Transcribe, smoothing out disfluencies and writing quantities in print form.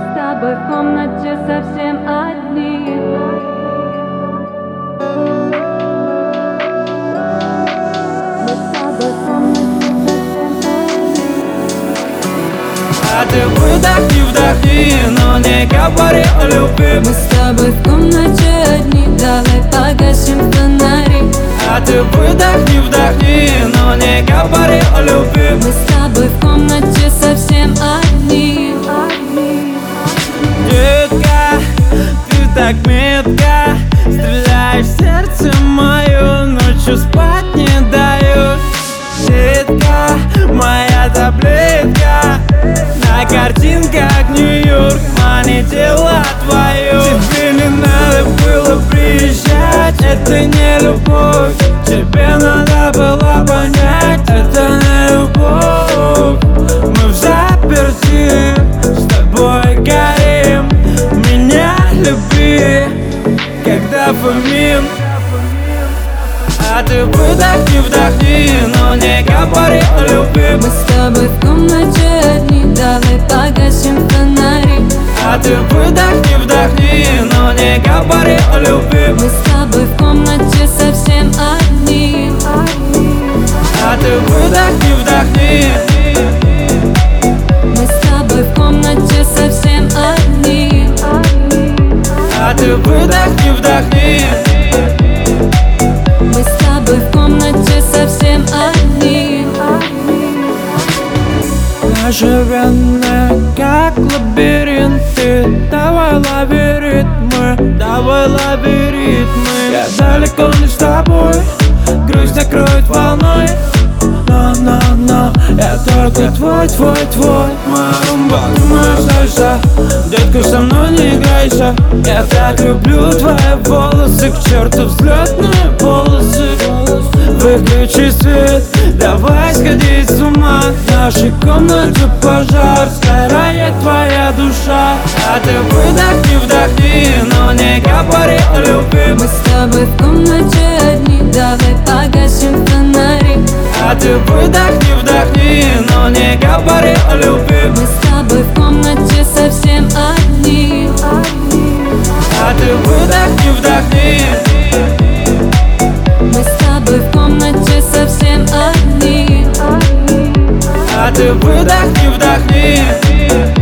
с тобой в комнате совсем одни. Мы с тобой в комнате совсем одни. А ты выдохни, вдохни, но не говори о любви. Мы с тобой в комнате одни, давай погасим фонари. А ты выдохни, вдохни, но не говори о любви. Мы с тобой в комнате совсем одни. Детка, ты так метко стреляешь в сердце мое, ночью спать не даешь. Детка, моя таблетка, на картинках Нью-Йорк, а не дело твое. Тебе не надо было приезжать, это не любовь. Тебе надо было понять, это не любовь. Мы взаперти с тобой горим. Меня люби, когда фумим. А ты выдохни, вдохни, но не говори о любви. Мы с тобой в комнате одни, давай погасим фонари. А ты выдохни, вдохни, но не говори о любви. Мы с тобой в комнате совсем одни. А ты выдохни, вдохни. Мы с тобой в комнате совсем одни. А ты выдохни, вдохни. Мы с тобой в комнате совсем одни. Оживенная, как лабиринты, давай лови ритмы, давай лови ритмы. Я далеко не с тобой, грусть накроет волной. Но, я только твой. Моя румба, ты детка, со мной не играйся. Я так люблю твои волосы, к черту взлетные волосы. Выключи свет, давай сходить с ума. В нашей комнате пожар, сгорает твоя душа. А ты выдохни, вдохни, но не говори о любви. Мы с тобой в комнате одни, давай погасим фонари. А ты выдохни, вдохни, но не говори о любви. Мы с тобой в комнате совсем одни. А ты выдохни, вдохни. Мы с тобой в комнате совсем одни. А ты выдохни, вдохни.